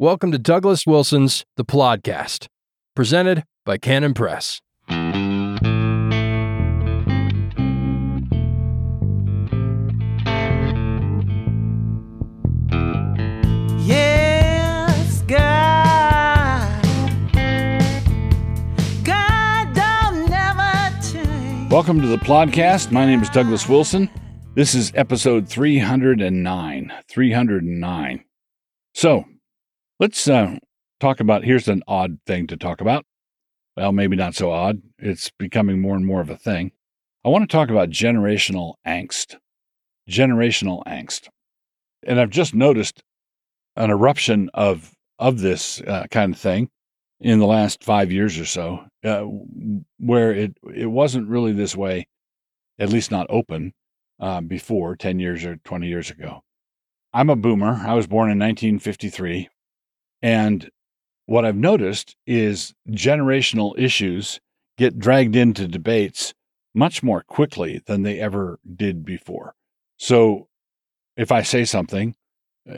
Welcome to Douglas Wilson's The Plodcast, presented by Canon Press. Welcome to The Plodcast. My name is Douglas Wilson. This is episode 309. So, let's talk about, here's an odd thing to talk about. Well, maybe not so odd. It's becoming more and more of a thing. I want to talk about generational angst. And I've just noticed an eruption of this kind of thing in the last 5 years or so, where it wasn't really this way, at least not open, before 10 years or 20 years ago. I'm a boomer. I was born in 1953. And what I've noticed is generational issues get dragged into debates much more quickly than they ever did before. So if I say something,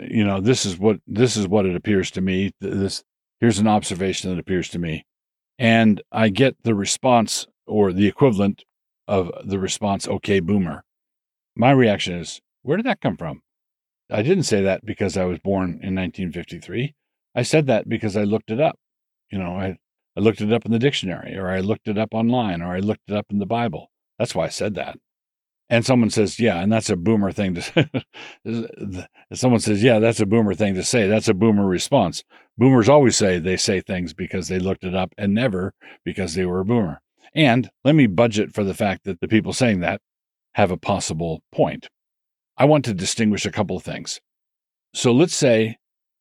you know, this is what it appears to me. Here's an observation that appears to me. And I get the response, or the equivalent of the response, okay, boomer. My reaction is, where did that come from? I didn't say that because I was born in 1953. I said that because I looked it up. You know, I looked it up in the dictionary, or I looked it up online, or I looked it up in the Bible. That's why I said that. And someone says, yeah, and that's a boomer thing to say. Someone says, yeah, that's a boomer thing to say. That's a boomer response. Boomers always say they say things because they looked it up and never because they were a boomer. And let me budget for the fact that the people saying that have a possible point. I want to distinguish a couple of things. So let's say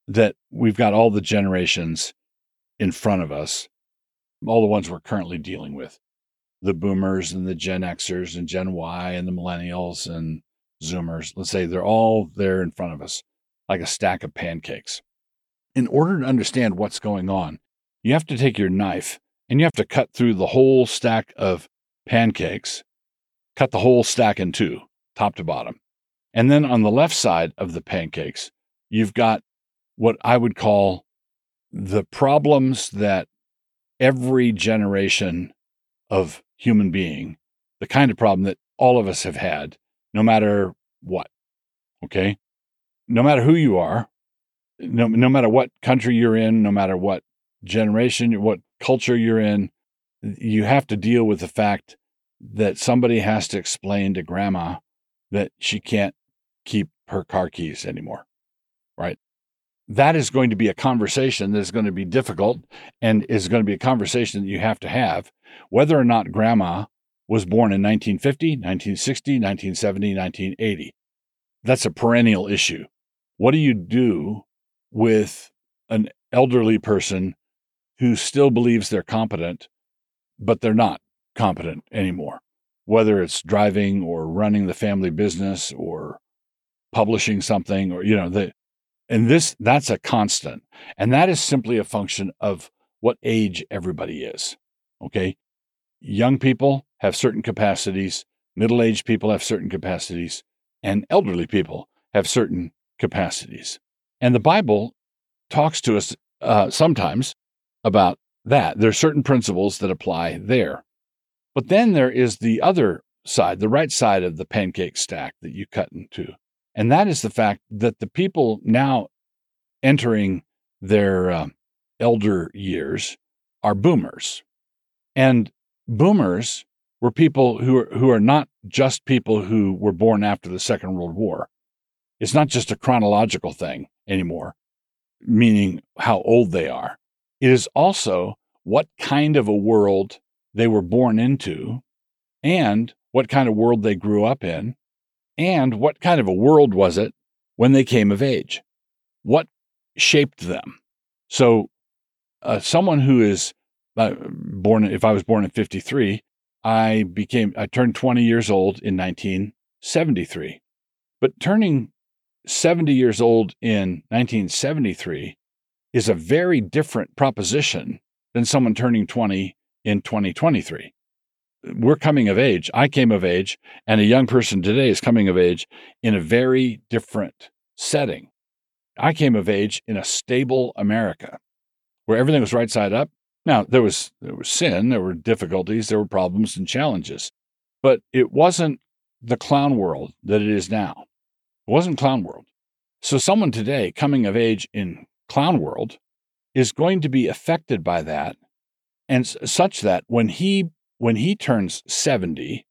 that we've got all the generations in front of us, all the ones we're currently dealing with. The boomers and the Gen Xers and Gen Y and the millennials and Zoomers. Let's say they're all there in front of us, like a stack of pancakes. In order to understand what's going on, you have to take your knife and you have to cut through the whole stack of pancakes, cut the whole stack in two, top to bottom. And then on the left side of the pancakes, you've got what I would call the problems that every generation of human being, the kind of problem that all of us have had, no matter what, okay? No matter who you are, no matter what country you're in, no matter what generation, what culture you're in, you have to deal with the fact that somebody has to explain to grandma that she can't keep her car keys anymore, right? That is going to be a conversation that's going to be difficult and is going to be a conversation that you have to have, whether or not grandma was born in 1950, 1960, 1970, 1980. That's a perennial issue. What do you do with an elderly person who still believes they're competent, but they're not competent anymore? Whether it's driving or running the family business or publishing something, or, you know, that's a constant. And that is simply a function of what age everybody is. Okay. Young people have certain capacities, middle-aged people have certain capacities, and elderly people have certain capacities. And the Bible talks to us sometimes about that. There are certain principles that apply there. But then there is the other side, the right side of the pancake stack that you cut into. And that is the fact that the people now entering their elder years are boomers. And boomers were people who are not just people who were born after the Second World War. It's not just a chronological thing anymore, meaning how old they are. It is also what kind of a world they were born into, and what kind of world they grew up in, and what kind of a world was it when they came of age? What shaped them? So someone who is born, if I was born in 53, I turned 20 years old in 1973. But turning 70 years old in 1973 is a very different proposition than someone turning 20 in 2023. We're coming of age. I came of age, and a young person today is coming of age in a very different setting. I came of age in a stable America where everything was right side up. Now, there was sin, there were difficulties, there were problems and challenges, but it wasn't the clown world that it is now. It wasn't clown world. So someone today coming of age in clown world is going to be affected by that, and such that when he turns 70,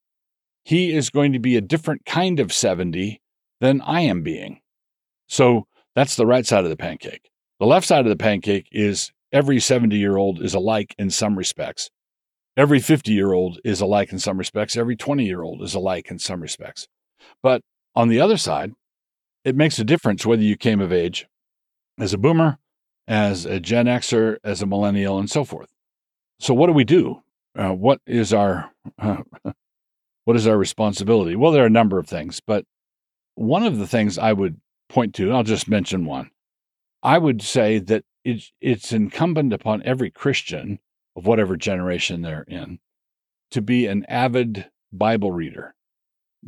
he is going to be a different kind of 70 than I am being. So that's the right side of the pancake. The left side of the pancake is every 70-year-old is alike in some respects. Every 50-year-old is alike in some respects. Every 20-year-old is alike in some respects. But on the other side, it makes a difference whether you came of age as a boomer, as a Gen Xer, as a millennial, and so forth. So what do we do? What is our responsibility? Well, there are a number of things, but one of the things I would point to, and I'll just mention one, I would say that it's incumbent upon every Christian of whatever generation they're in to be an avid Bible reader.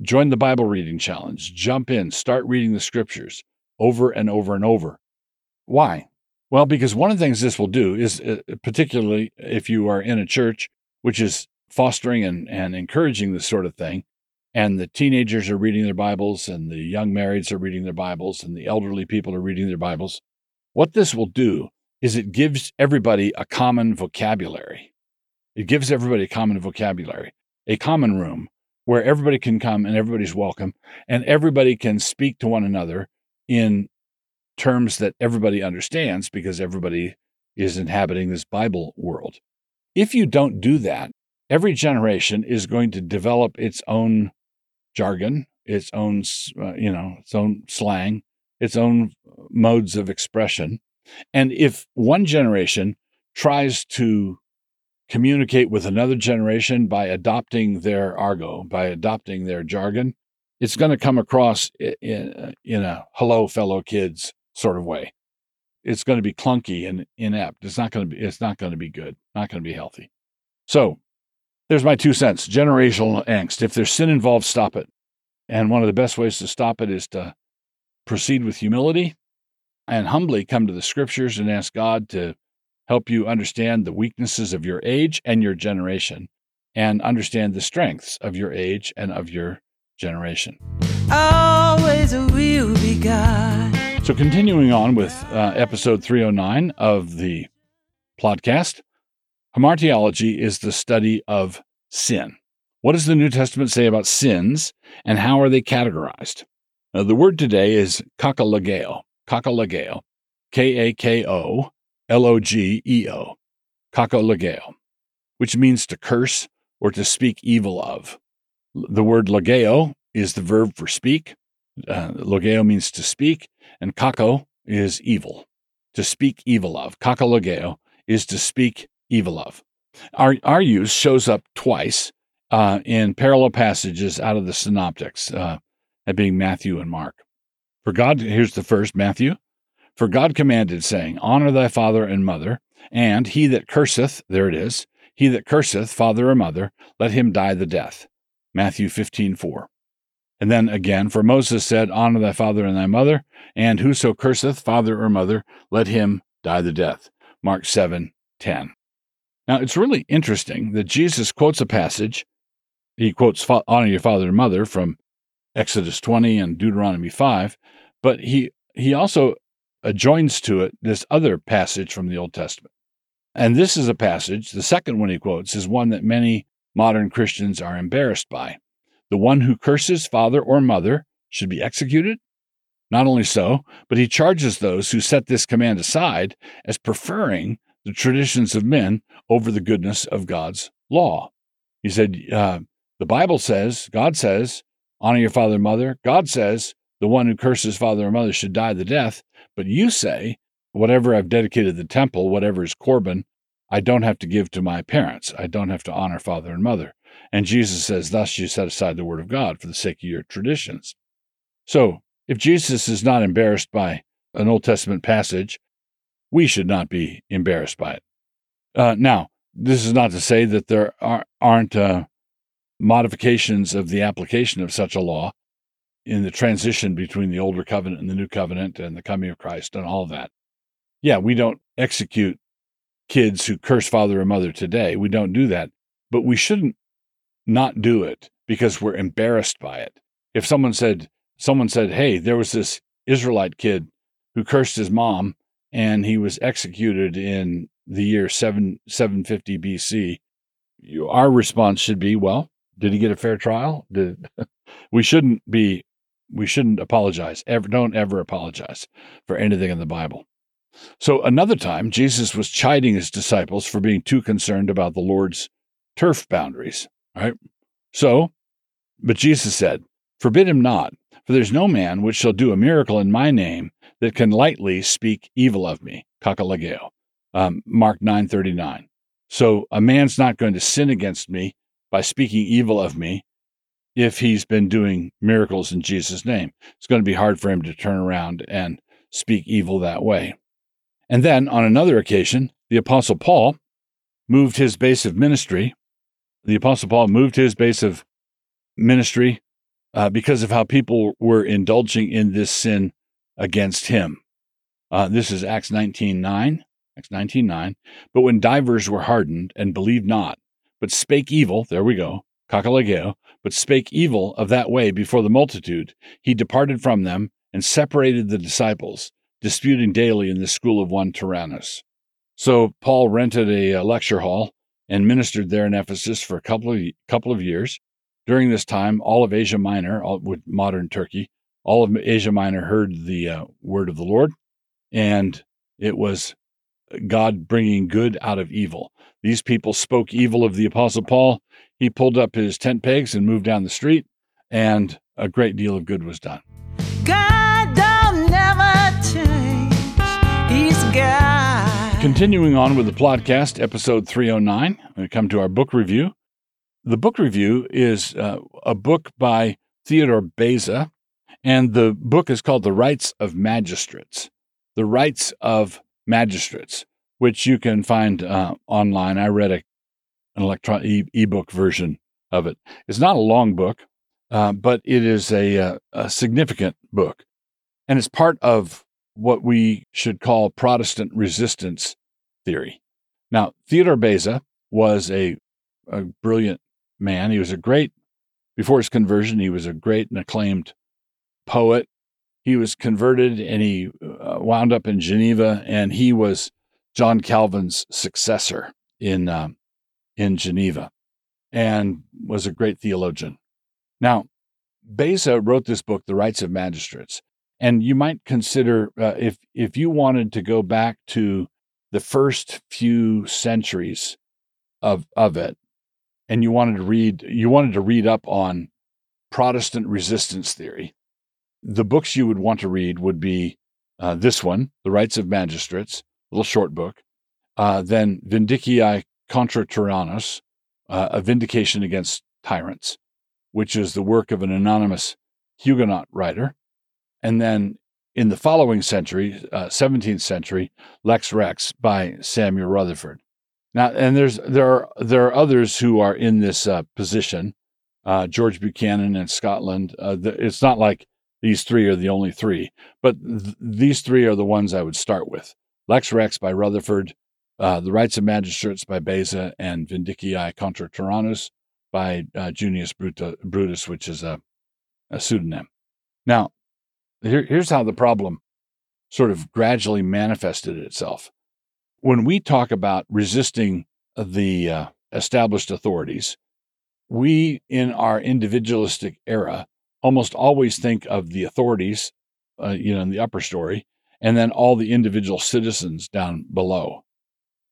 Join the Bible reading challenge. Jump in. Start reading the scriptures over and over and over. Why? Well, because one of the things this will do is, particularly if you are in a church which is fostering and encouraging this sort of thing, and the teenagers are reading their Bibles, and the young marrieds are reading their Bibles, and the elderly people are reading their Bibles, what this will do is it gives everybody a common vocabulary. It gives everybody a common vocabulary, a common room where everybody can come and everybody's welcome, and everybody can speak to one another in terms that everybody understands because everybody is inhabiting this Bible world. If you don't do that, every generation is going to develop its own jargon, its own, its own slang, its own modes of expression. And if one generation tries to communicate with another generation by adopting their argot, by adopting their jargon, it's going to come across in a hello, fellow kids sort of way. It's going to be clunky and inept. It's not going to be good, not going to be healthy. So there's my 2 cents, generational angst. If there's sin involved, stop it. And one of the best ways to stop it is to proceed with humility and humbly come to the scriptures and ask God to help you understand the weaknesses of your age and your generation, and understand the strengths of your age and of your generation. Always will be God. So continuing on with episode 309 of the Plodcast, hamartiology is the study of sin. What does the New Testament say about sins, and how are they categorized? Now, the word today is kakalogeo. Kakalogeo, K-A-K-O-L-O-G-E-O, kakalogeo, which means to curse or to speak evil of. The word logeo is the verb for speak. Logeo means to speak, and kako is evil, to speak evil of. Kakalogeo is to speak evil of. Our use shows up twice in parallel passages out of the synoptics, that being Matthew and Mark. For God, here's the first, Matthew, for God commanded, saying, honor thy father and mother, and he that curseth, there it is, he that curseth father or mother, let him die the death. Matthew 15:4. And then again, for Moses said, honor thy father and thy mother, and whoso curseth father or mother, let him die the death. Mark 7:10. Now, it's really interesting that Jesus quotes a passage. He quotes honor your father and mother from Exodus 20 and Deuteronomy 5, but he also adjoins to it this other passage from the Old Testament. And this is a passage, the second one he quotes, is one that many modern Christians are embarrassed by. The one who curses father or mother should be executed. Not only so, but he charges those who set this command aside as preferring the traditions of men over the goodness of God's law. He said, the Bible says, God says, honor your father and mother. God says the one who curses father or mother should die the death. But you say, whatever I've dedicated the temple, whatever is Corban, I don't have to give to my parents. I don't have to honor father and mother. And Jesus says, thus you set aside the word of God for the sake of your traditions. So if Jesus is not embarrassed by an Old Testament passage, we should not be embarrassed by it. Now, this is not to say that there aren't modifications of the application of such a law in the transition between the older covenant and the new covenant and the coming of Christ and all that. Yeah, we don't execute kids who curse father and mother today. We don't do that, but we shouldn't not do it because we're embarrassed by it. If someone said, hey, there was this Israelite kid who cursed his mom and he was executed in the year 750 BC, our response should be, well, did he get a fair trial? We shouldn't apologize. Don't ever apologize for anything in the Bible. So another time, Jesus was chiding his disciples for being too concerned about the Lord's turf boundaries, right? But Jesus said, forbid him not, for there's no man which shall do a miracle in my name that can lightly speak evil of me, kakalogeo, Mark 9:39. So a man's not going to sin against me by speaking evil of me if he's been doing miracles in Jesus' name. It's going to be hard for him to turn around and speak evil that way. And then, on another occasion, the Apostle Paul moved his base of ministry because of how people were indulging in this sin against him. This is Acts 19:9. But when divers were hardened and believed not, but spake evil, there we go, kakalogeo, but spake evil of that way before the multitude, he departed from them and separated the disciples, disputing daily in the school of one Tyrannos. So Paul rented a lecture hall and ministered there in Ephesus for a couple of years. During this time, all of Asia Minor, with modern Turkey, all of Asia Minor heard the word of the Lord, and it was God bringing good out of evil. These people spoke evil of the Apostle Paul. He pulled up his tent pegs and moved down the street, and a great deal of good was done. God don't never change. He's God. Continuing on with the Plodcast, episode 309, we come to our book review. The book review is a book by Theodore Beza, and the book is called The Rights of Magistrates. The Rights of Magistrates, which you can find online. I read an electronic ebook version of it. It's not a long book, but it is a significant book, and it's part of what we should call Protestant resistance theory. Now, Theodore Beza was a brilliant man. He was before his conversion, he was a great and acclaimed poet. He was converted and he wound up in Geneva, and he was John Calvin's successor in Geneva and was a great theologian. Now, Beza wrote this book, The Rights of Magistrates, and you might consider if you wanted to go back to the first few centuries of it, and you wanted to read up on Protestant resistance theory, the books you would want to read would be this one, The Rights of Magistrates, a little short book, then Vindiciae Contra Tyrannos, a vindication against tyrants, which is the work of an anonymous Huguenot writer. And then in the following century, 17th century, Lex Rex by Samuel Rutherford. Now, and there are others who are in this position, George Buchanan in Scotland. It's not like these three are the only three, but these three are the ones I would start with. Lex Rex by Rutherford, The Rights of Magistrates by Beza, and Vindiciae Contra Tyrannos by Junius Brutus, which is a pseudonym. Now, here's how the problem sort of gradually manifested itself. When we talk about resisting the established authorities, we, in our individualistic era, almost always think of the authorities, in the upper story, and then all the individual citizens down below.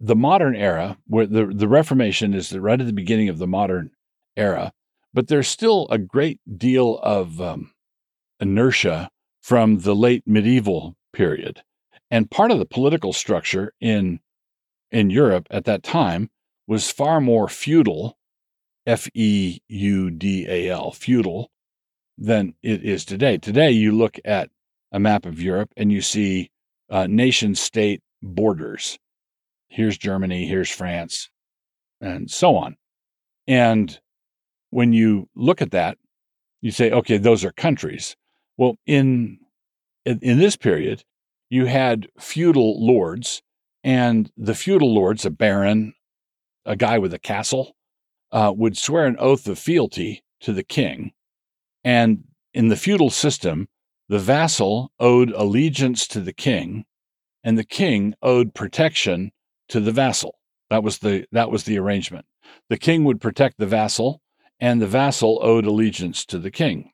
The modern era, where the Reformation is right at the beginning of the modern era, but there's still a great deal of inertia from the late medieval period. And part of the political structure in Europe at that time was far more feudal, feudal, feudal, than it is today. Today, you look at a map of Europe and you see nation-state borders. Here's Germany, here's France, and so on. And when you look at that, you say, okay, those are countries. Well, in this period, you had feudal lords, and the feudal lords, a baron, a guy with a castle, would swear an oath of fealty to the king. And in the feudal system, the vassal owed allegiance to the king, and the king owed protection to the vassal. That was the arrangement. The king would protect the vassal, and the vassal owed allegiance to the king.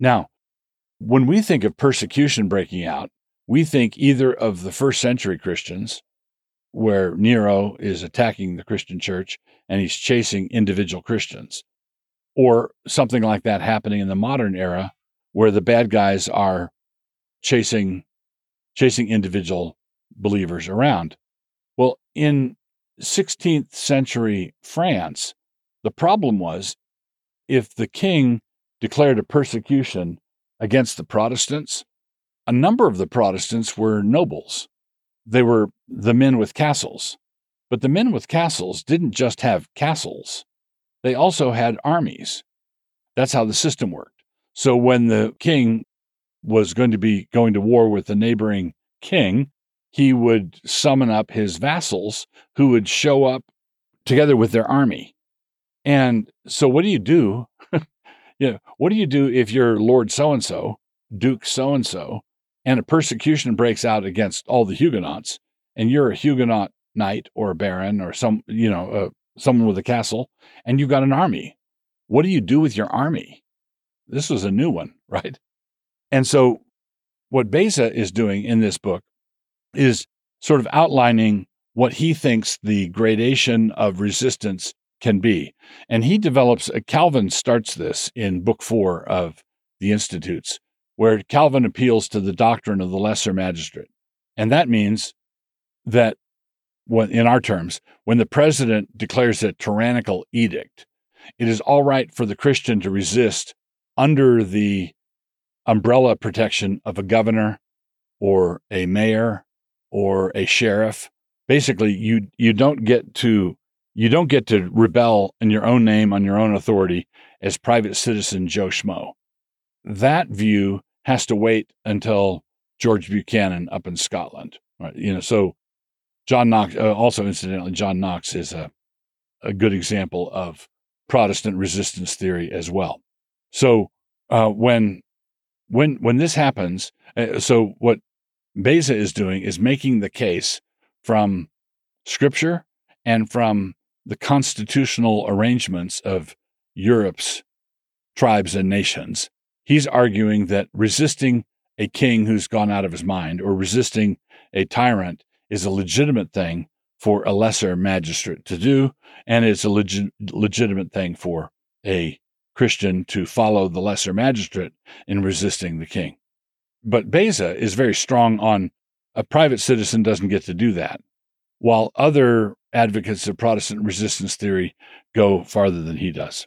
Now, when we think of persecution breaking out, we think either of the first century Christians, where Nero is attacking the Christian church and he's chasing individual Christians, or something like that happening in the modern era, where the bad guys are chasing individual believers around. Well, in 16th century France, the problem was if the king declared a persecution against the Protestants, a number of the Protestants were nobles. They were the men with castles. But the men with castles didn't just have castles. They also had armies. That's how the system worked. So when the king was going to be going to war with the neighboring king, he would summon up his vassals who would show up together with their army. And so what do you do? What do you do if you're Lord so-and-so, Duke so-and-so, and a persecution breaks out against all the Huguenots, and you're a Huguenot knight or a baron or someone with a castle, and you've got an army? What do you do with your army? This was a new one, right? And so what Beza is doing in this book is sort of outlining what he thinks the gradation of resistance can be. And he develops, Calvin starts this in book 4 of the Institutes, where Calvin appeals to the doctrine of the lesser magistrate. And that means that, in our terms, when the president declares a tyrannical edict, it is all right for the Christian to resist under the umbrella protection of a governor or a mayor or a sheriff. Basically, you don't get to rebel in your own name on your own authority as private citizen Joe Schmo. That view has to wait until George Buchanan up in Scotland. Right? So John Knox, also incidentally, John Knox is a good example of Protestant resistance theory as well. So when this happens, so what Beza is doing is making the case from Scripture and from the constitutional arrangements of Europe's tribes and nations. He's arguing that resisting a king who's gone out of his mind or resisting a tyrant is a legitimate thing for a lesser magistrate to do, and it's a legitimate thing for a Christian to follow the lesser magistrate in resisting the king. But Beza is very strong on a private citizen doesn't get to do that, while other advocates of Protestant resistance theory go farther than he does.